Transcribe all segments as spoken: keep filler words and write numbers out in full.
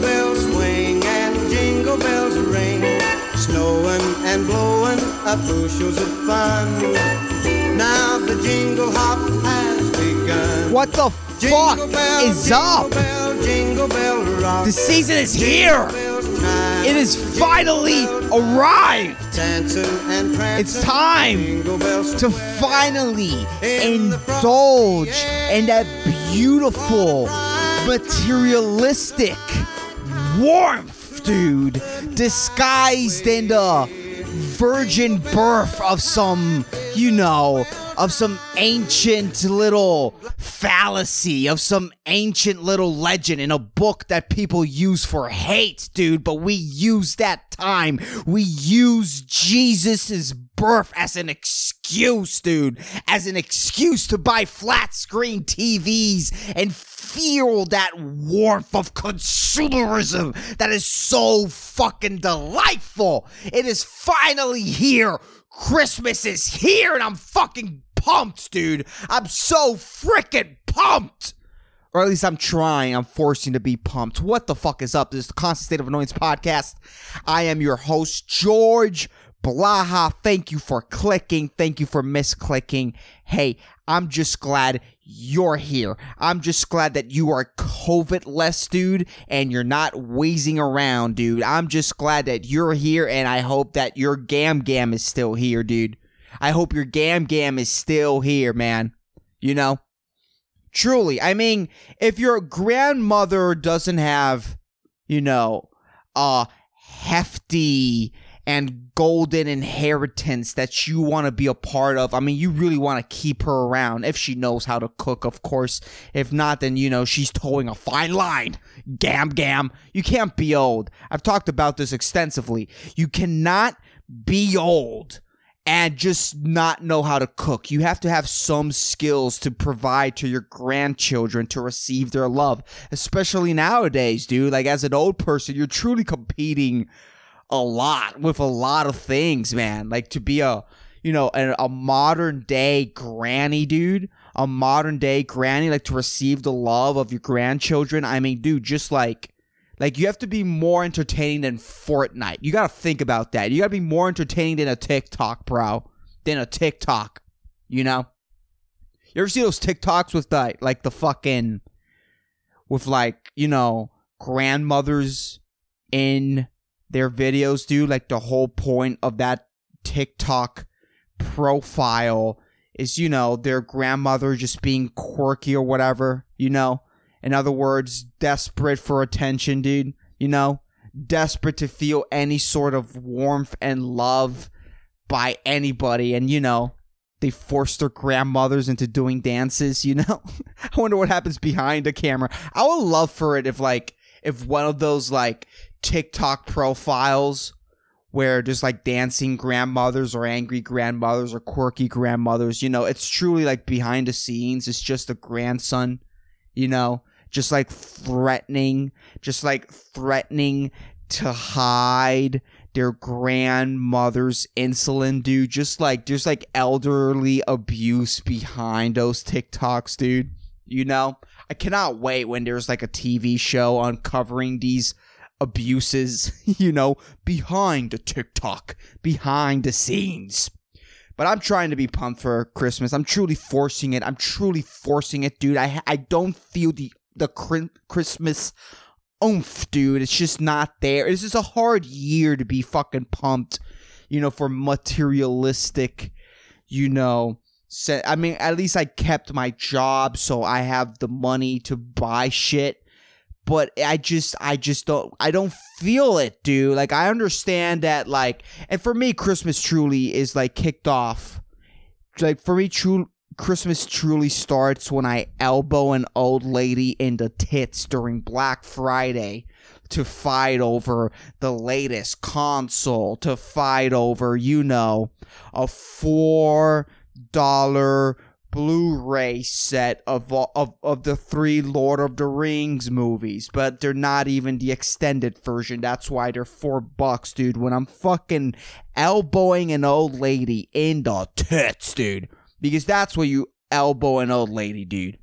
bells swing and jingle bells ring, snowing and blowing up bushels of fun. Now the jingle hop has begun. What the fuck bell, is up? Bell, jingle bell rock. The season is here. It has finally arrived. It's time to finally indulge in that beautiful, materialistic warmth, dude, disguised in the virgin birth of some, you know, of some ancient little fallacy, of some ancient little legend in a book that people use for hate, dude. But we use that time. We use Jesus's birth as an excuse, dude, as an excuse to buy flat screen T Vs and feel that warmth of consumerism that is so fucking delightful. It is finally here. Christmas is here, and I'm fucking pumped, dude. I'm so freaking pumped. Or at least I'm trying. I'm forcing to be pumped. What the fuck is up? This is the Constant State of Annoyance podcast. I am your host, George Blaha. Thank you for clicking. Thank you for misclicking. Hey, I'm just glad you're here. I'm just glad that you are COVID-less, dude, and you're not wheezing around, dude. I'm just glad that you're here, and I hope that your gam gam is still here, dude. I hope your gam gam is still here, man. You know? Truly. I mean, if your grandmother doesn't have, you know, a hefty and golden inheritance that you want to be a part of. I mean, you really want to keep her around if she knows how to cook, of course. If not, then, you know, she's towing a fine line. Gam, gam. You can't be old. I've talked about this extensively. You cannot be old and just not know how to cook. You have to have some skills to provide to your grandchildren to receive their love, especially nowadays, dude. Like, as an old person, you're truly competing a lot with a lot of things, man. Like, to be a, you know, a, a modern day granny, dude, a modern day granny, like, to receive the love of your grandchildren. I mean, dude, just like, like you have to be more entertaining than Fortnite. You got to think about that. You got to be more entertaining than a TikTok, bro, than a TikTok, you know? You ever see those TikToks with the, like the fucking, with like, you know, grandmothers in their videos, dude? Like, the whole point of that TikTok profile is, you know, their grandmother just being quirky or whatever, you know? In other words, desperate for attention, dude, you know? Desperate to feel any sort of warmth and love by anybody. And, you know, they force their grandmothers into doing dances, you know? I wonder what happens behind the camera. I would love for it if, like, if one of those, like, TikTok profiles where just like dancing grandmothers or angry grandmothers or quirky grandmothers, you know, it's truly like behind the scenes. It's just a grandson, you know, just like threatening, just like threatening to hide their grandmother's insulin, dude. Just like, there's like elderly abuse behind those TikToks, dude. You know, I cannot wait when there's like a T V show uncovering these abuses, you know, behind the TikTok, behind the scenes. But I'm trying to be pumped for Christmas. I'm truly forcing it. I'm truly forcing it, dude. I I don't feel the the cr- Christmas oomph, dude. It's just not there. It's just a hard year to be fucking pumped, you know, for materialistic, you know. Se- I mean, at least I kept my job, so I have the money to buy shit. But I just, I just don't, I don't feel it, dude. Like, I understand that, like, and for me, Christmas truly is, like, kicked off. Like, for me, true, Christmas truly starts when I elbow an old lady in the tits during Black Friday to fight over the latest console, to fight over, you know, a four dollars Blu-ray set of, of of the three Lord of the Rings movies, but they're not even the extended version. That's why they're four bucks, dude. When I'm fucking elbowing an old lady in the tits, dude, because that's where you elbow an old lady, dude.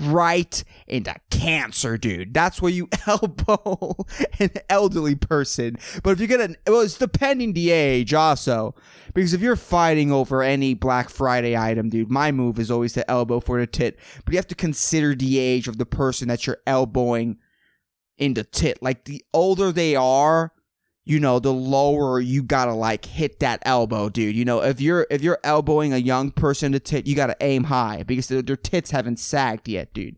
right into cancer, dude. That's where you elbow an elderly person. But if you get an, well, it's depending the age also, because if you're fighting over any Black Friday item, dude, my move is always to elbow for the tit. But you have to consider the age of the person that you're elbowing in the tit. Like, the older they are, you know, the lower you gotta like hit that elbow, dude. You know, if you're if you're elbowing a young person to tit, you gotta aim high because their, their tits haven't sagged yet, dude.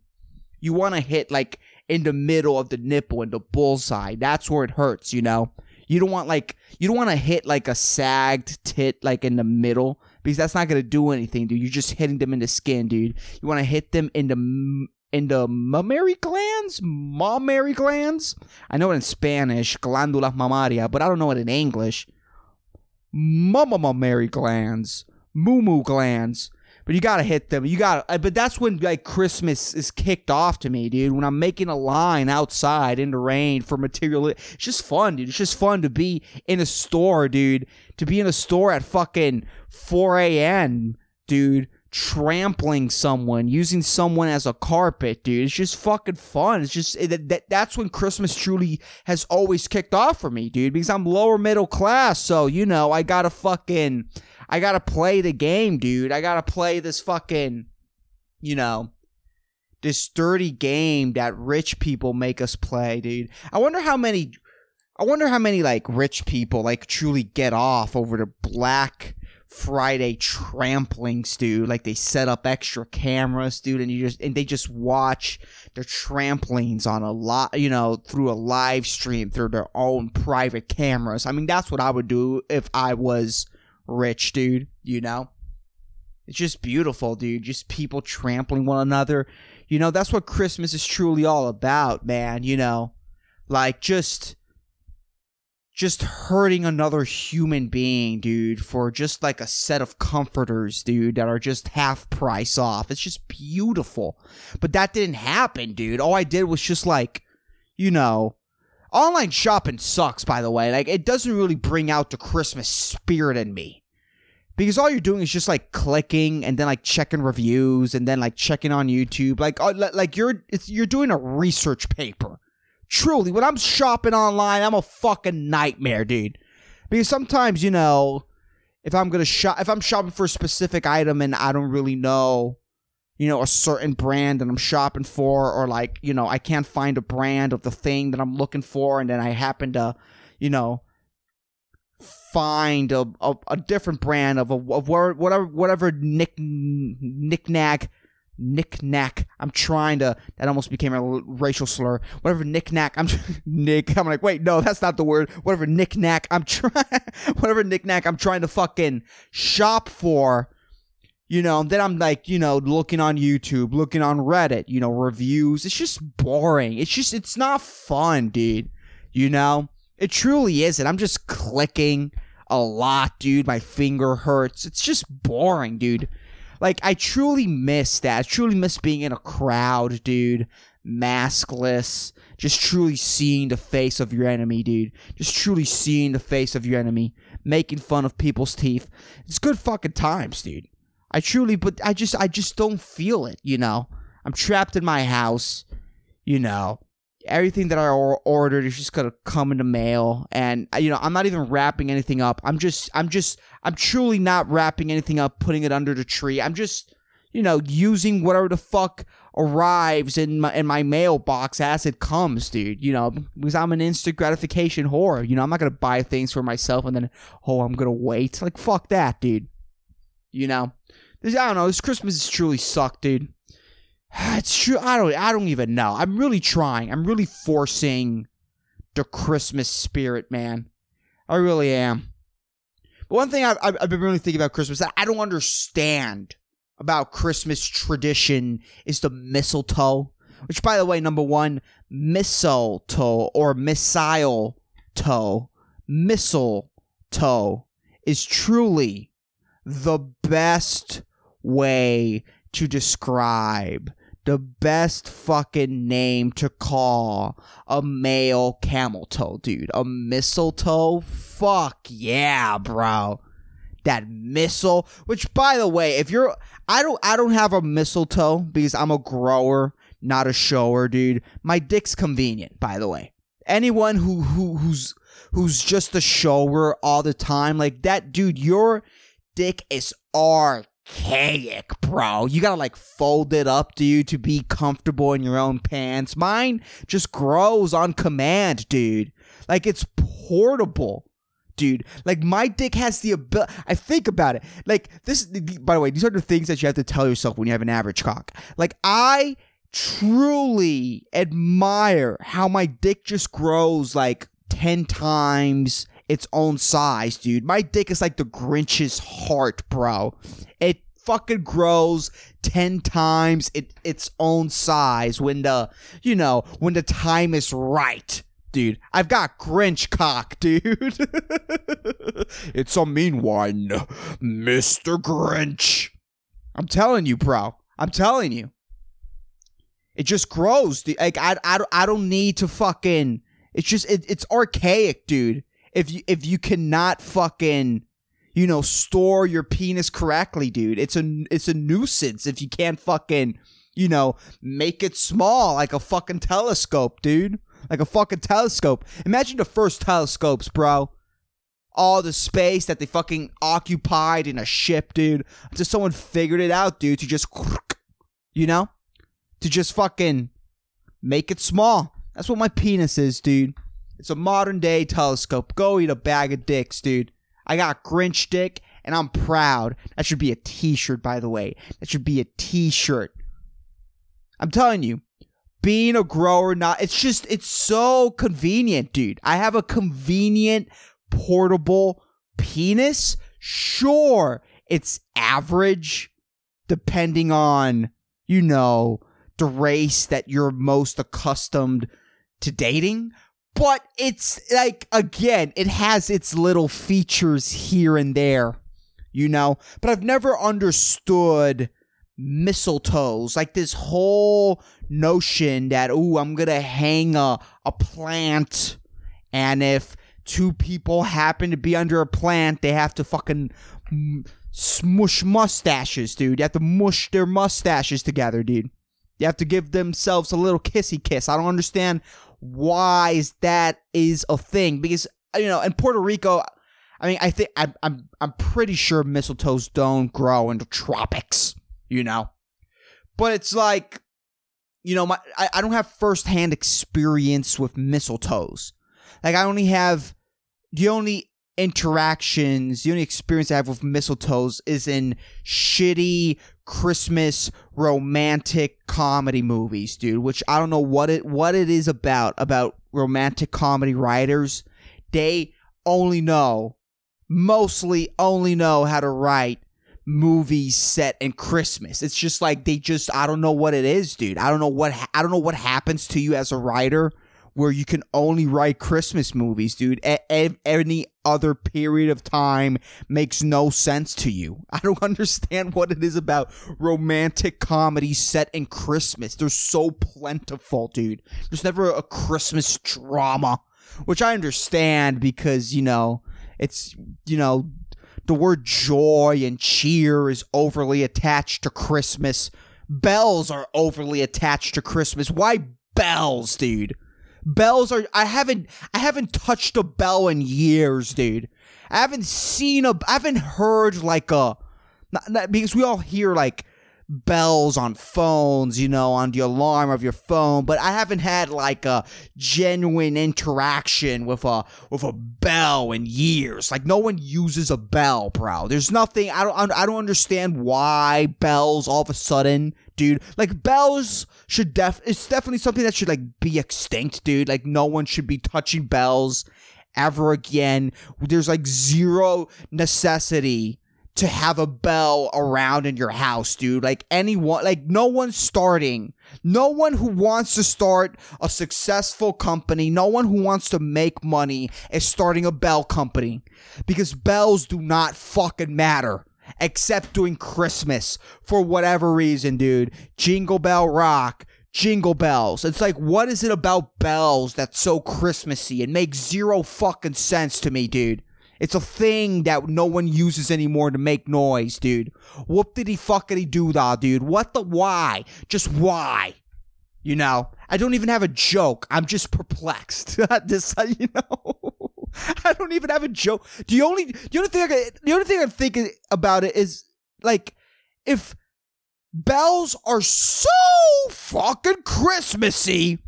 You wanna hit like in the middle of the nipple and the bullseye. That's where it hurts, you know. You don't want like you don't wanna hit like a sagged tit like in the middle because that's not gonna do anything, dude. You're just hitting them in the skin, dude. You wanna hit them in the m- in the mammary glands? Mammary glands? I know it in Spanish, glándulas mamaria, but I don't know it in English. Mama mammary glands. Moo-moo glands. But you gotta hit them. You gotta, but that's when like Christmas is kicked off to me, dude. When I'm making a line outside in the rain for material. It's just fun, dude. It's just fun to be in a store, dude. To be in a store at fucking four a.m., dude. Trampling someone, using someone as a carpet, dude. It's just fucking fun. It's just it, that that's when Christmas truly has always kicked off for me, dude, because I'm lower middle class, so you know I gotta fucking I gotta play the game, dude. I gotta play this fucking, you know, this dirty game that rich people make us play, dude. I wonder how many I wonder how many like rich people like truly get off over the Black Friday tramplings, dude. Like, they set up extra cameras, dude, and you just and they just watch their tramplings on a lot, you know, through a live stream through their own private cameras. I mean, that's what I would do if I was rich, dude. You know, it's just beautiful, dude. Just people trampling one another. You know, that's what Christmas is truly all about, man. You know, like just. Just hurting another human being, dude, for just like a set of comforters, dude, that are just half price off. It's just beautiful. But that didn't happen, dude. All I did was just like, you know, online shopping sucks, by the way. Like, it doesn't really bring out the Christmas spirit in me. Because all you're doing is just like clicking and then like checking reviews and then like checking on YouTube. Like, like you're, it's, you're doing a research paper. Truly, when I'm shopping online, I'm a fucking nightmare, dude. Because sometimes, you know, if I'm gonna shop, if I'm shopping for a specific item and I don't really know, you know, a certain brand that I'm shopping for, or like, you know, I can't find a brand of the thing that I'm looking for, and then I happen to, you know, find a a, a different brand of a of whatever whatever nick knick-knack. Knick-knack. I'm trying to... That almost became a racial slur. Whatever knick-knack... I'm... Nick... I'm like, wait, no, that's not the word. Whatever knick-knack... I'm trying... Whatever knick-knack I'm trying to fucking shop for, you know, and then I'm like, you know, looking on YouTube, looking on Reddit, you know, reviews. It's just boring. It's just... It's not fun, dude. You know? It truly isn't. I'm just clicking a lot, dude. My finger hurts. It's just boring, dude. Like, I truly miss that. I truly miss being in a crowd, dude. Maskless. Just truly seeing the face of your enemy, dude. Just truly seeing the face of your enemy. Making fun of people's teeth. It's good fucking times, dude. I truly, but I just, I just don't feel it, you know. I'm trapped in my house, you know. Everything that I ordered is just going to come in the mail. And, you know, I'm not even wrapping anything up. I'm just, I'm just, I'm truly not wrapping anything up, putting it under the tree. I'm just, you know, using whatever the fuck arrives in my, in my mailbox as it comes, dude. You know, because I'm an instant gratification whore. You know, I'm not going to buy things for myself and then, oh, I'm going to wait. Like, fuck that, dude. You know, this, I don't know. This Christmas is truly sucked, dude. It's true. I don't. I don't even know. I'm really trying. I'm really forcing the Christmas spirit, man. I really am. But one thing I've, I've been really thinking about Christmas that I don't understand about Christmas tradition is the mistletoe. Which, by the way, number one, mistletoe or mistletoe, mistletoe is truly the best way to describe. The best fucking name to call a male camel toe, dude. A mistletoe? Fuck yeah, bro. that missile, which, by the way, if you're, I don't, I don't have a mistletoe because I'm a grower, not a shower, dude. My dick's convenient, by the way. Anyone who, who who's who's just a shower all the time, like that, dude, your dick is archaic, bro. You gotta like fold it up, dude, to be comfortable in your own pants. Mine just grows on command, dude. Like it's portable, dude. Like my dick has the ability. I think about it. Like this. By the way, these are the things that you have to tell yourself when you have an average cock. Like I truly admire how my dick just grows like ten times its own size, dude. My dick is like the Grinch's heart, bro. It fucking grows ten times it, its own size when the, you know, when the time is right, dude. I've got Grinch cock, dude. It's a mean one, Mister Grinch. I'm telling you, bro. I'm telling you. It just grows, dude. Like I, I, I don't need to fucking. It's just it, it's archaic, dude. If you if you cannot fucking, you know, store your penis correctly, dude. It's a it's a nuisance if you can't fucking, you know, make it small like a fucking telescope, dude. Like a fucking telescope. Imagine the first telescopes, bro. All the space that they fucking occupied in a ship, dude. Until someone figured it out, dude. To just, you know. To just fucking make it small. That's what my penis is, dude. It's a modern day telescope. Go eat a bag of dicks, dude. I got Grinch dick and I'm proud. That should be a t-shirt, by the way. That should be a t-shirt. I'm telling you, being a grower, not, it's just, it's so convenient, dude. I have a convenient, portable penis. Sure, it's average depending on, you know, the race that you're most accustomed to dating, but it's like, again, it has its little features here and there, you know, but I've never understood mistletoes, like this whole notion that, ooh, I'm gonna hang a, a plant, and if two people happen to be under a plant, they have to fucking smush mustaches, dude. You have to mush their mustaches together, dude. You have to give themselves a little kissy kiss. I don't understand why is that is a thing, because, you know, in Puerto Rico, I mean, I think I'm I'm I'm pretty sure mistletoes don't grow in the tropics, you know. But it's like, you know, my I, I don't have firsthand experience with mistletoes. Like I only have the only interactions, the only experience I have with mistletoes is in shitty Christmas romantic comedy movies, dude, which I don't know what it what it is about about romantic comedy writers. They only know, mostly only know how to write movies set in Christmas. It's just like they just I don't know what it is, dude. I don't know what I don't know what happens to you as a writer where you can only write Christmas movies, dude. A- a- any other period of time makes no sense to you. I don't understand what it is about romantic comedies set in Christmas. They're so plentiful, dude. There's never a Christmas drama, which I understand because, you know, it's, you know, the word joy and cheer is overly attached to Christmas. Bells are overly attached to Christmas. Why bells, dude? Bells are, I haven't, I haven't touched a bell in years, dude. I haven't seen a, I haven't heard like a, not, not, because we all hear like bells on phones, you know, on the alarm of your phone, but I haven't had like a genuine interaction with a, with a bell in years. Like no one uses a bell, bro. There's nothing, I don't, I don't understand why bells all of a sudden, dude, like bells should def it's definitely something that should like be extinct, dude. Like no one should be touching bells ever again. There's like zero necessity to have a bell around in your house, dude. Like anyone, like no one starting, no one who wants to start a successful company, no one who wants to make money is starting a bell company, because bells do not fucking matter. Except during Christmas, for whatever reason, dude. Jingle Bell Rock, Jingle Bells. It's like, what is it about bells that's so Christmassy? It makes zero fucking sense to me, dude. It's a thing that no one uses anymore to make noise, dude. Whoop-diddy-fuckity-doo-dah, dude. What the why? Just why? You know? I don't even have a joke. I'm just perplexed. This, you know? I don't even have a joke. The only, the only, thing I could, the only thing I'm thinking about it is, like, if bells are so fucking Christmassy,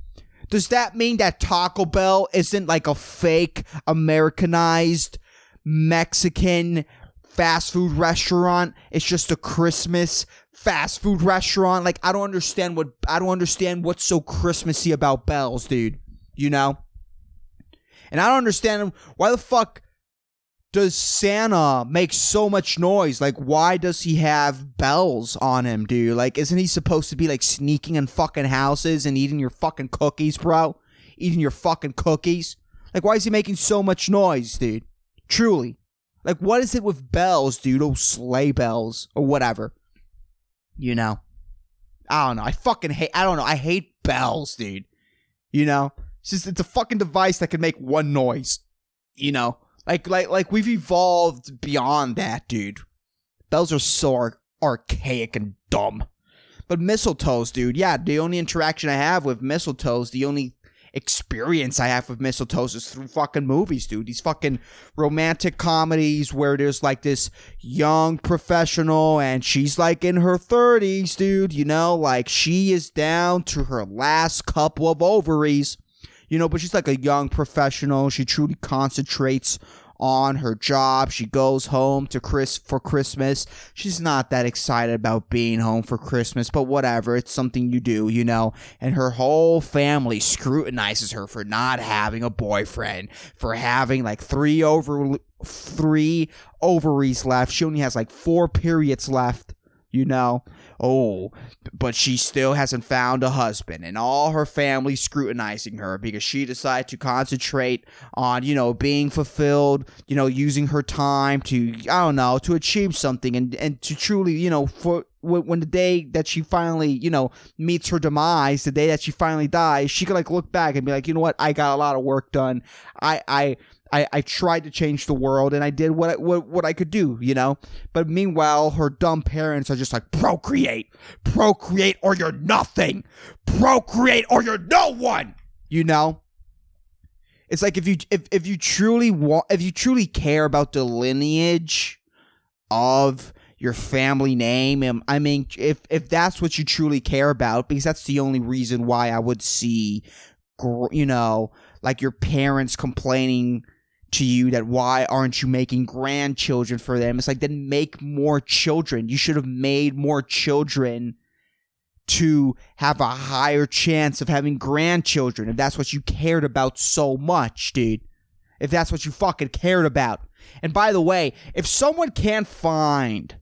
does that mean that Taco Bell isn't like a fake Americanized Mexican fast food restaurant? It's just a Christmas fast food restaurant. Like, I don't understand what I don't understand what's so Christmassy about bells, dude. You know? And I don't understand why the fuck does Santa make so much noise? Like, why does he have bells on him, dude? Like, isn't he supposed to be, like, sneaking in fucking houses and eating your fucking cookies, bro? Eating your fucking cookies? Like, why is he making so much noise, dude? Truly. Like, what is it with bells, dude? Oh, sleigh bells or whatever. You know? I don't know. I fucking hate... I don't know. I hate bells, dude. You know? It's just, it's a fucking device that can make one noise. You know? Like, like, like, we've evolved beyond that, dude. Bells are so ar- archaic and dumb. But mistletoes, dude, yeah, the only interaction I have with mistletoes, the only experience I have with mistletoes is through fucking movies, dude. These fucking romantic comedies where there's, like, this young professional and she's, like, in her thirties, dude, you know? Like, she is down to her last couple of ovaries. You know, but she's like a young professional. She truly concentrates on her job. She goes home to Chris for Christmas. She's not that excited about being home for Christmas, but whatever. It's something you do, you know. And her whole family scrutinizes her for not having a boyfriend, for having like three over three ovaries left. She only has like four periods left. You know, oh, but she still hasn't found a husband, and all her family scrutinizing her because she decided to concentrate on, you know, being fulfilled, you know, using her time to, I don't know, to achieve something and, and to truly, you know, for when the day that she finally, you know, meets her demise, the day that she finally dies, she could like look back and be like, you know what, I got a lot of work done. I, I, I, I tried to change the world, and I did what I, what, what I could do, you know? But meanwhile, her dumb parents are just like, procreate! Procreate or you're nothing! Procreate or you're no one! You know? It's like if you if, if you truly want, if you truly care about the lineage of your family name, and I mean, if, if that's what you truly care about, because that's the only reason why I would see, you know, like your parents complaining to you that why aren't you making grandchildren for them? It's like, then make more children. You should have made more children to have a higher chance of having grandchildren if that's what you cared about so much, dude. If that's what you fucking cared about. And by the way, if someone can't find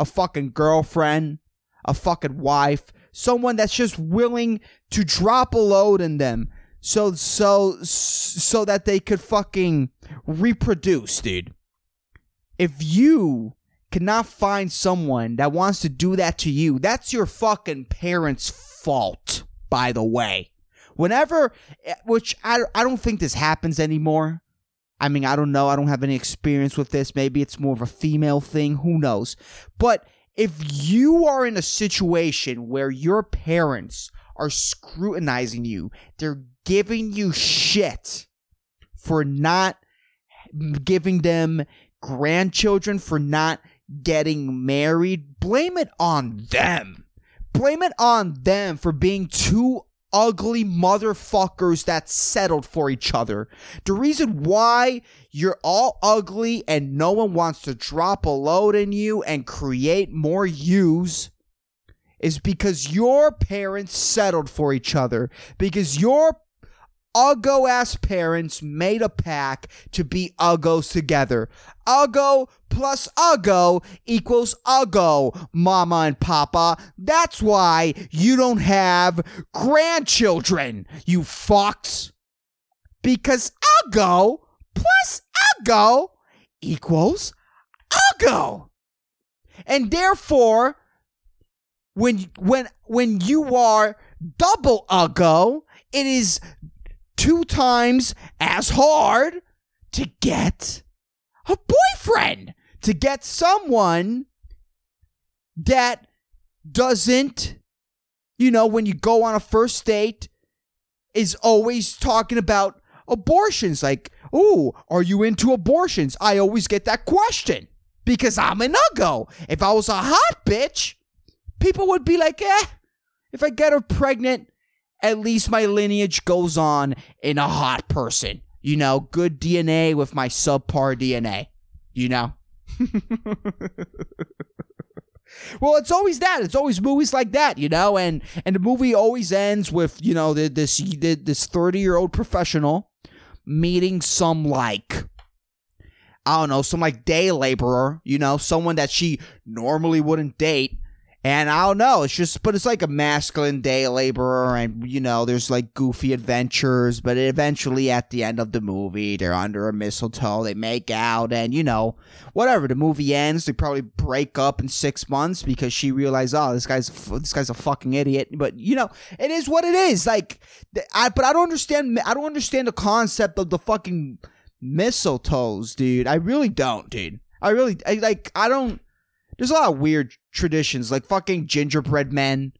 a fucking girlfriend, a fucking wife, someone that's just willing to drop a load in them, So, so, so that they could fucking reproduce, dude. If you cannot find someone that wants to do that to you, that's your fucking parents' fault, by the way. Whenever, which I, I don't think this happens anymore. I mean, I don't know. I don't have any experience with this. Maybe it's more of a female thing. Who knows? But if you are in a situation where your parents are scrutinizing you, they're giving you shit for not giving them grandchildren, for not getting married, blame it on them. Blame it on them for being too ugly motherfuckers that settled for each other. The reason why you're all ugly and no one wants to drop a load in you and create more yous is because your parents settled for each other. Because your uggo-ass parents made a pact to be uggos together. Uggo plus uggo equals uggo, mama and papa. That's why you don't have grandchildren, you fucks. Because uggo plus uggo equals uggo. And therefore, When when when you are double uggo, it is two times as hard to get friend to get someone that doesn't, you know, when you go on a first date, is always talking about abortions. Like, ooh, are you into abortions? I always get that question because I'm an uggo. If I was a hot bitch, people would be like, eh, if I get her pregnant, at least my lineage goes on in a hot person. You know, good D N A with my subpar D N A, you know? Well, it's always that. It's always movies like that, you know, and, and the movie always ends with, you know, this this thirty-year-old professional meeting some, like, I don't know, some, like, day laborer, you know, someone that she normally wouldn't date. And I don't know, it's just, but it's like a masculine day laborer, and, you know, there's, like, goofy adventures, but eventually at the end of the movie, they're under a mistletoe, they make out, and, you know, whatever, the movie ends, they probably break up in six months because she realized, oh, this guy's, this guy's a fucking idiot, but, you know, it is what it is, like, I, but I don't understand, I don't understand the concept of the fucking mistletoes, dude, I really don't, dude, I really, I, like, I don't. There's a lot of weird traditions, like fucking gingerbread men.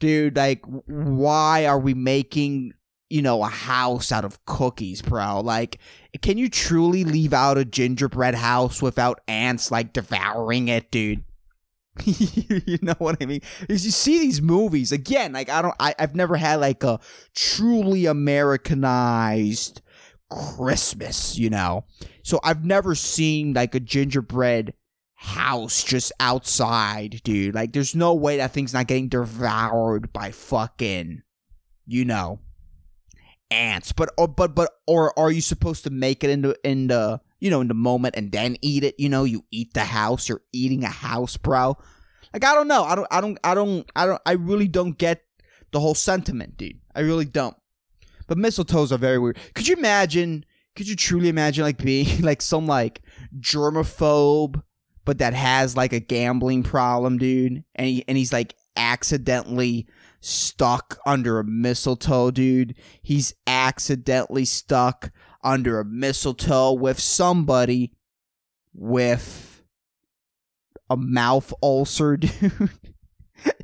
Dude, like, why are we making, you know, a house out of cookies, bro? Like, can you truly leave out a gingerbread house without ants, like, devouring it, dude? You know what I mean? Because you see these movies, again, like, I don't, I, I've never had, like, a truly Americanized Christmas, you know? So I've never seen, like, a gingerbread house just outside, dude. Like, there's no way that thing's not getting devoured by fucking, you know, ants. But or but but or are you supposed to make it into in the you know in the moment and then eat it? You know, you eat the house. You're eating a house, bro. Like, I don't know. I don't. I don't. I don't. I don't. I really don't get the whole sentiment, dude. I really don't. But mistletoes are very weird. Could you imagine? Could you truly imagine like being like some like germaphobe? But that has, like, a gambling problem, dude. And he, and he's, like, accidentally stuck under a mistletoe, dude. He's accidentally stuck under a mistletoe with somebody with a mouth ulcer, dude.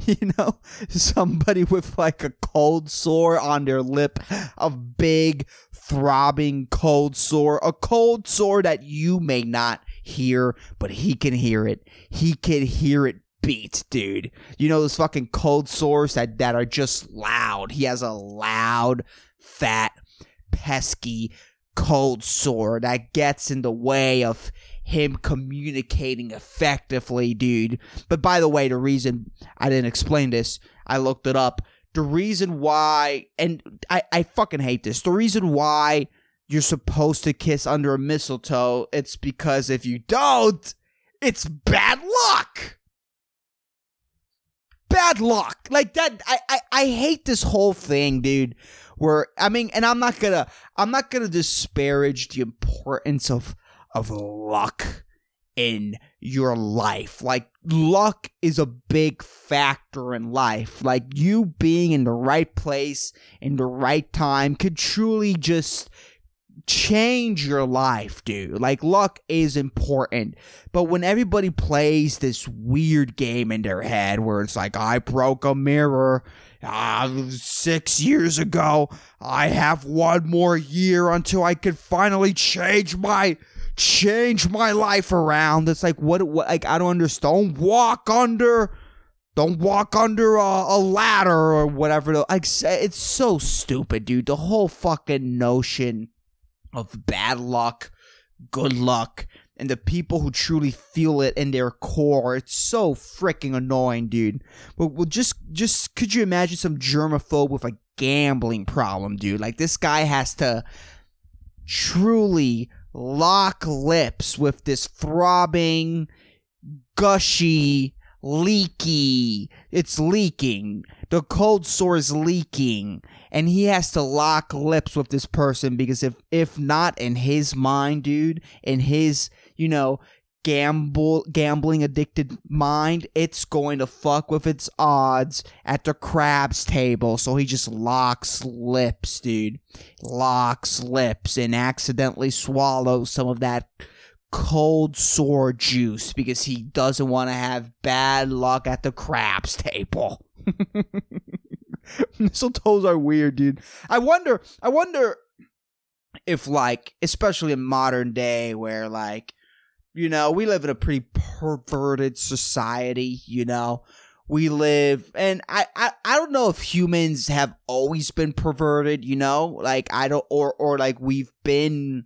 You know? Somebody with, like, a cold sore on their lip. A big, throbbing cold sore. A cold sore that you may not hear, but he can hear it. He can hear it beat, dude. You know those fucking cold sores that, that are just loud. He has a loud, fat, pesky cold sore that gets in the way of him communicating effectively, dude. But by the way, the reason I didn't explain this, I looked it up. The reason why, and I, I fucking hate this, the reason why you're supposed to kiss under a mistletoe, it's because if you don't, it's bad luck. Bad luck. Like that, I, I, I hate this whole thing, dude. Where, I mean, and I'm not gonna, I'm not gonna disparage the importance of, of luck in your life. Like, luck is a big factor in life. Like, you being in the right place, in the right time, could truly just change your life, dude. Like, luck is important, but when everybody plays this weird game in their head where it's like, I broke a mirror uh, six years ago, I have one more year until I can finally change my change my life around. It's like, what, what like, I don't understand. Don't walk under Don't walk under a, a ladder or whatever. Like, it's so stupid, dude. The whole fucking notion of bad luck, good luck, and the people who truly feel it in their core. It's so freaking annoying, dude. But well, just, just could you imagine some germaphobe with a gambling problem, dude? Like, this guy has to truly lock lips with this throbbing, gushy, leaky, it's leaking, the cold sore is leaking, and he has to lock lips with this person because if if not, in his mind, dude, in his, you know, gamble gambling addicted mind, it's going to fuck with its odds at the craps table. So he just locks lips, dude, locks lips, and accidentally swallows some of that cold sore juice because he doesn't want to have bad luck at the craps table. Mistletoes are weird, dude. I wonder, I wonder if, like, especially in modern day where, like, you know, we live in a pretty perverted society, you know. We live, and I, I, I don't know if humans have always been perverted, you know, like I don't, or, or like we've been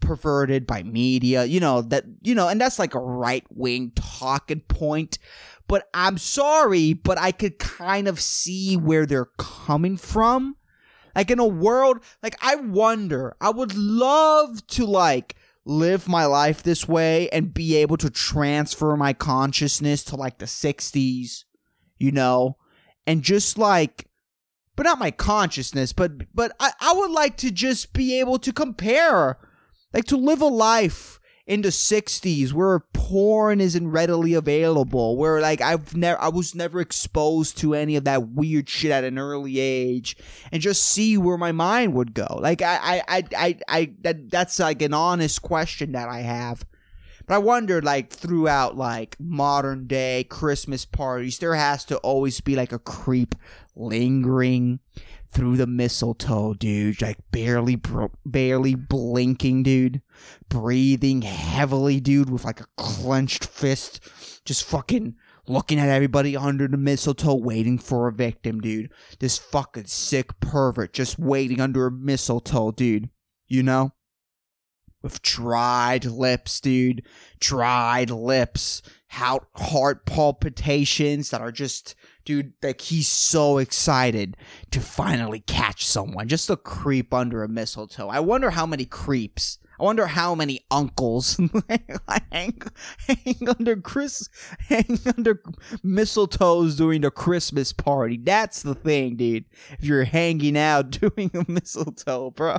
perverted by media, you know, that, you know, and that's like a right wing talking point, but I'm sorry, but I could kind of see where they're coming from. Like in a world, like I wonder, I would love to like live my life this way and be able to transfer my consciousness to like the sixties, you know, and just like, but not my consciousness, but, but I, I would like to just be able to compare, like to live a life in the sixties where porn isn't readily available, where like I've never, I was never exposed to any of that weird shit at an early age, and just see where my mind would go. Like I, I, I, I, I that, that's like an honest question that I have. But I wonder, like throughout like modern day Christmas parties, there has to always be like a creep lingering through the mistletoe, dude, like barely bro- barely blinking, dude, breathing heavily, dude, with like a clenched fist, just fucking looking at everybody under the mistletoe, waiting for a victim, dude. This fucking sick pervert just waiting under a mistletoe, dude, you know, with dried lips, dude, dried lips, how- heart palpitations that are just... Dude, like he's so excited to finally catch someone. Just a creep under a mistletoe. I wonder how many creeps. I wonder how many uncles hang, hang under Chris, hang under mistletoes during the Christmas party. That's the thing, dude. If you're hanging out doing a mistletoe, bro.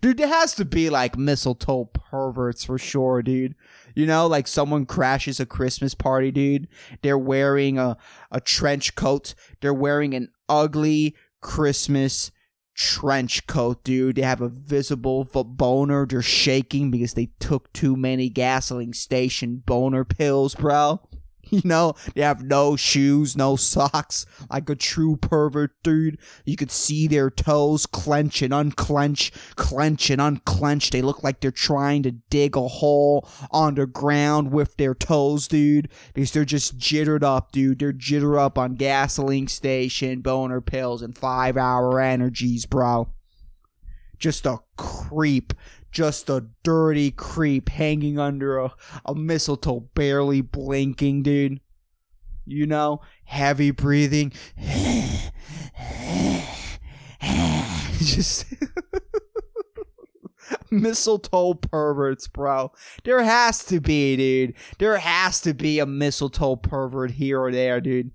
Dude, there has to be like mistletoe perverts for sure, dude. You know, like someone crashes a Christmas party, dude. They're wearing a, a trench coat. They're wearing an ugly Christmas trench coat, dude. They have a visible boner. They're shaking because they took too many gasoline station boner pills, bro. You know, they have no shoes, no socks, like a true pervert, dude. You could see their toes clench and unclench, clench and unclench. They look like they're trying to dig a hole underground with their toes, dude. Because they're just jittered up, dude. They're jittered up on gasoline station, boner pills, and five-hour energies, bro. Just a creep. Just a dirty creep hanging under a, a mistletoe, barely blinking, dude. You know, heavy breathing. Just mistletoe perverts, bro. There has to be, dude. There has to be a mistletoe pervert here or there, dude.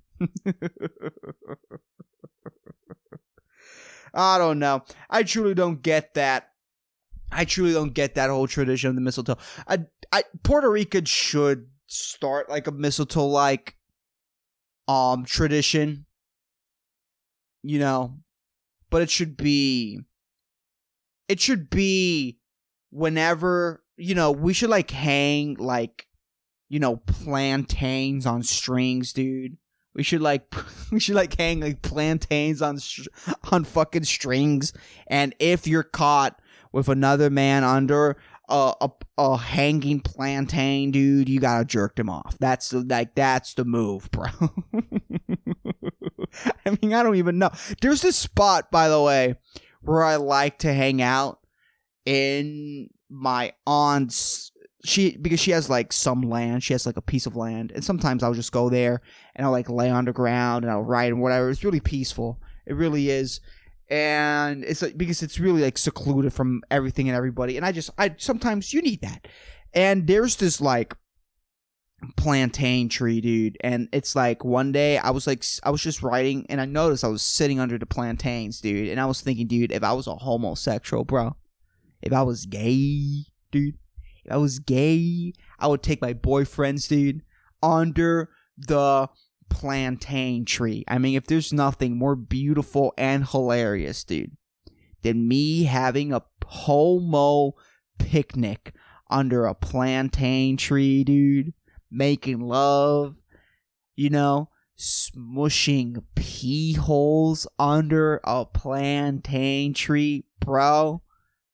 I don't know. I truly don't get that. I truly don't get that whole tradition of the mistletoe. I, I, Puerto Rico should start like a mistletoe like um tradition, you know, but it should be, it should be whenever, you know, we should like hang like, you know, plantains on strings, dude. We should like we should like hang like plantains on on fucking strings, and if you're caught with another man under a, a a hanging plantain, dude, you gotta jerk them off. That's the, like that's the move, bro. I mean, I don't even know. There's this spot, by the way, where I like to hang out in my aunt's. She because she has like some land. She has like a piece of land, and sometimes I'll just go there and I'll like lay on the ground and I'll write and whatever. It's really peaceful. It really is. And it's like, because it's really like secluded from everything and everybody. And I just, I sometimes you need that. And there's this like plantain tree, dude. And it's like one day I was like, I was just writing and I noticed I was sitting under the plantains, dude. And I was thinking, dude, if I was a homosexual, bro, if I was gay, dude, if I was gay, I would take my boyfriends, dude, under the plantain tree. I mean, if there's nothing more beautiful and hilarious, dude, than me having a homo picnic under a plantain tree, dude, making love, you know, smushing pee holes under a plantain tree, bro,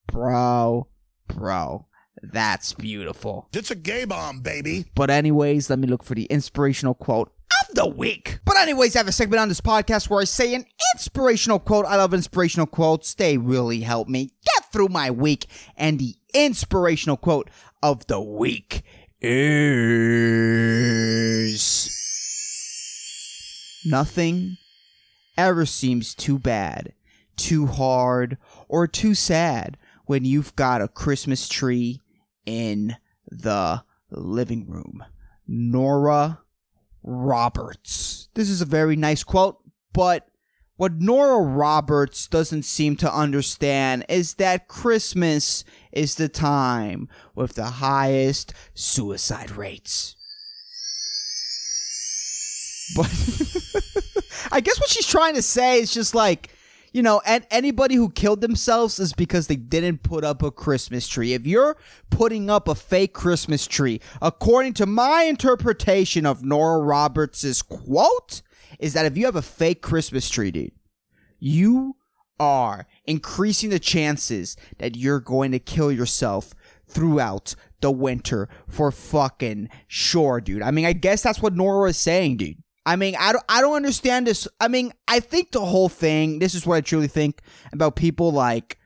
bro, bro. That's beautiful. It's a gay bomb, baby. But anyways, let me look for the inspirational quote of the week. But anyways, I have a segment on this podcast where I say an inspirational quote. I love inspirational quotes. They really help me get through my week. And the inspirational quote of the week is... nothing ever seems too bad, too hard, or too sad when you've got a Christmas tree in the living room. Nora Roberts. This is a very nice quote, but what Nora Roberts doesn't seem to understand is that Christmas is the time with the highest suicide rates. But I guess what she's trying to say is just like, you know, and anybody who killed themselves is because they didn't put up a Christmas tree. If you're putting up a fake Christmas tree, according to my interpretation of Nora Roberts' quote, is that if you have a fake Christmas tree, dude, you are increasing the chances that you're going to kill yourself throughout the winter for fucking sure, dude. I mean, I guess that's what Nora is saying, dude. I mean, I don't, I don't understand this. I mean, I think the whole thing, this is what I truly think about people like,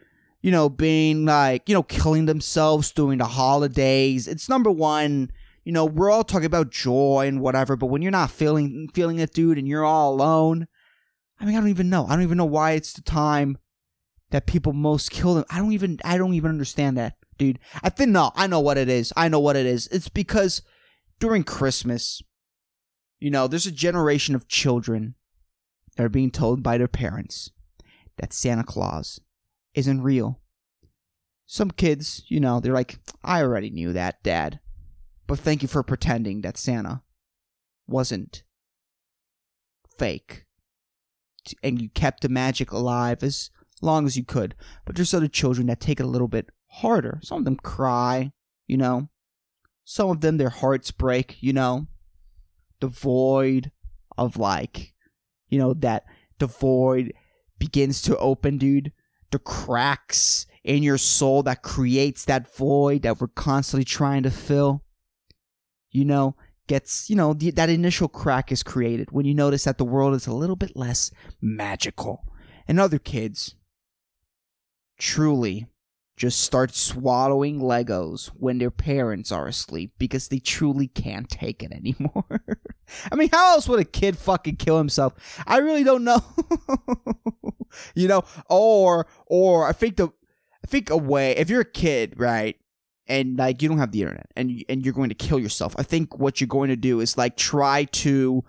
you know, being like, you know, killing themselves during the holidays. It's number one, you know, we're all talking about joy and whatever, but when you're not feeling feeling it, dude, and you're all alone, I mean, I don't even know. I don't even know why it's the time that people most kill them. I don't even, I don't even understand that, dude. I think, no, I know what it is. I know what it is. It's because during Christmas... you know, there's a generation of children that are being told by their parents that Santa Claus isn't real. Some kids, you know, they're like, I already knew that, Dad. But thank you for pretending that Santa wasn't fake. And you kept the magic alive as long as you could. But there's other children that take it a little bit harder. Some of them cry, you know. Some of them, their hearts break, you know. Devoid of like, you know, that the void begins to open, dude. The cracks in your soul that creates that void that we're constantly trying to fill, you know, gets, you know, the, that initial crack is created when you notice that the world is a little bit less magical. And other kids truly just start swallowing Legos when their parents are asleep because they truly can't take it anymore. I mean, how else would a kid fucking kill himself? I really don't know. You know, or or I think the I think a way, if you're a kid, right, and like you don't have the internet and and you're going to kill yourself, I think what you're going to do is like try to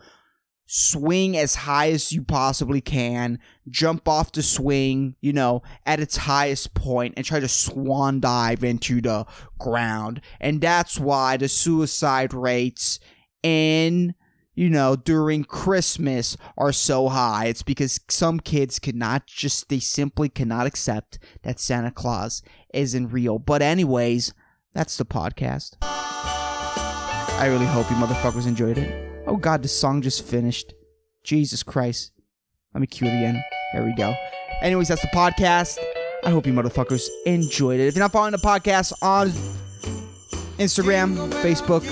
swing as high as you possibly can, jump off the swing, you know, at its highest point, and try to swan dive into the ground. And that's why the suicide rates in, you know, during Christmas are so high. It's because some kids cannot just, they simply cannot accept that Santa Claus isn't real. But anyways, that's the podcast. I really hope you motherfuckers enjoyed it. Oh God, this song just finished. Jesus Christ. Let me cue it again. There we go. Anyways, that's the podcast. I hope you motherfuckers enjoyed it. If you're not following the podcast on Instagram, Facebook,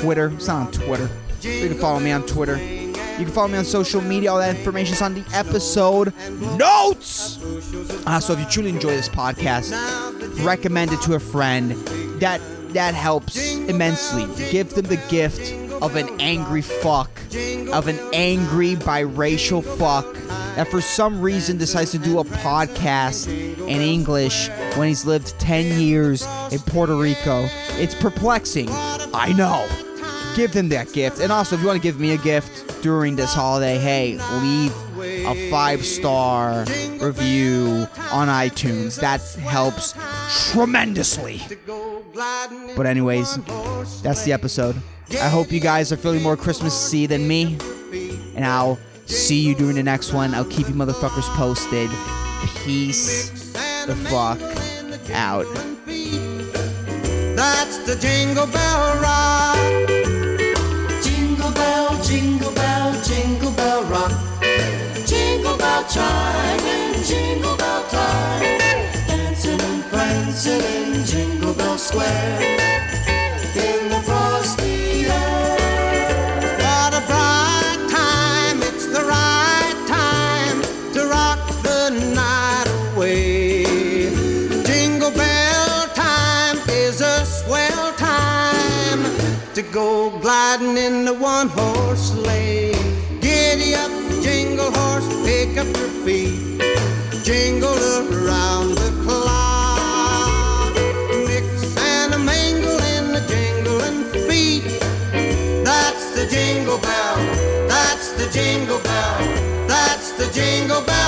Twitter. It's not on Twitter. You can follow me on Twitter. You can follow me on social media. All that information is on the episode notes. Uh, so if you truly enjoy this podcast, recommend it to a friend. That, that helps immensely. Give them the gift of an angry fuck, of an angry biracial fuck that for some reason decides to do a podcast in English when he's lived ten years in Puerto Rico. It's perplexing. I know. Give them that gift. And also, if you want to give me a gift during this holiday, hey, leave a five-star review on iTunes. That helps tremendously. But anyways, that's the episode. I hope you guys are feeling more Christmassy than me. And I'll see you during the next one. I'll keep you motherfuckers posted. Peace the fuck out. That's the jingle bell rock. Jingle bell, jingle bell, jingle bell rock. Jingle bell chime in jingle bell time. Dancing and prancing in Jingle Bell Square. In the frosty air. What a bright time, it's the right time to rock the night away. Jingle bell time is a swell time to go gliding in the one-horse sleigh. Giddy up, jingle horse, pick up your feet. Jingle around the clock. Mix and a mingle in the jingling feet. That's the jingle bell. That's the jingle bell. That's the jingle bell.